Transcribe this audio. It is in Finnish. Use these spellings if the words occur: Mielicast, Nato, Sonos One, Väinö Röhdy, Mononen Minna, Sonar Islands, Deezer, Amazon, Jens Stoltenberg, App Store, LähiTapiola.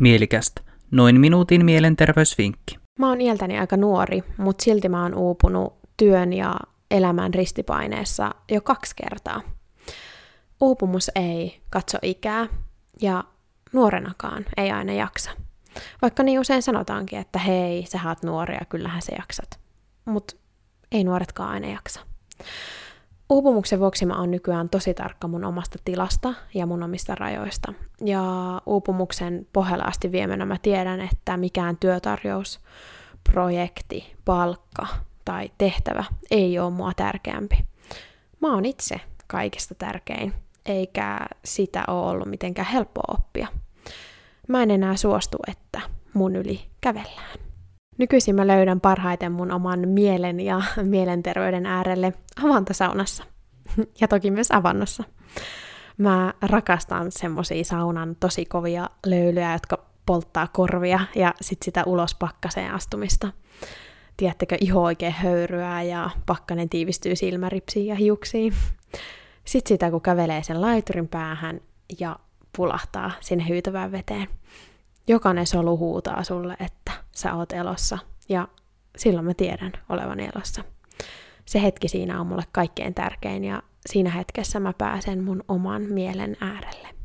Mielicast. Noin minuutin mielenterveysvinkki. Mä oon iältäni aika nuori, mutta silti mä oon uupunut työn ja elämän ristipaineessa jo 2 kertaa. Uupumus ei katso ikää ja nuorenakaan ei aina jaksa. Vaikka niin usein sanotaankin, että hei, sä oot nuori ja kyllähän sä jaksat. Mut ei nuoretkaan aina jaksa. Uupumuksen vuoksi mä oon nykyään tosi tarkka mun omasta tilasta ja mun omista rajoista. Ja uupumuksen pohjalla asti viemänä mä tiedän, että mikään työtarjous, projekti, palkka tai tehtävä ei ole mua tärkeämpi. Mä oon itse kaikista tärkein, eikä sitä ole ollut mitenkään helppoa oppia. Mä en enää suostu, että mun yli kävellään. Nykyisin mä löydän parhaiten mun oman mielen ja mielenterveyden äärelle avantosaunassa. Ja toki myös avannossa. Mä rakastan semmosia saunan tosi kovia löylyjä, jotka polttaa korvia ja sit sitä ulos pakkaseen astumista. Tiedättekö, iho oikein höyryää ja pakkanen tiivistyy silmäripsiin ja hiuksiin. Sit sitä, kun kävelee sen laiturin päähän ja pulahtaa sinne hyytävään veteen. Jokainen solu huutaa sulle, että sä oot elossa, ja silloin mä tiedän olevani elossa. Se hetki siinä on mulle kaikkein tärkein, ja siinä hetkessä mä pääsen mun oman mielen äärelle.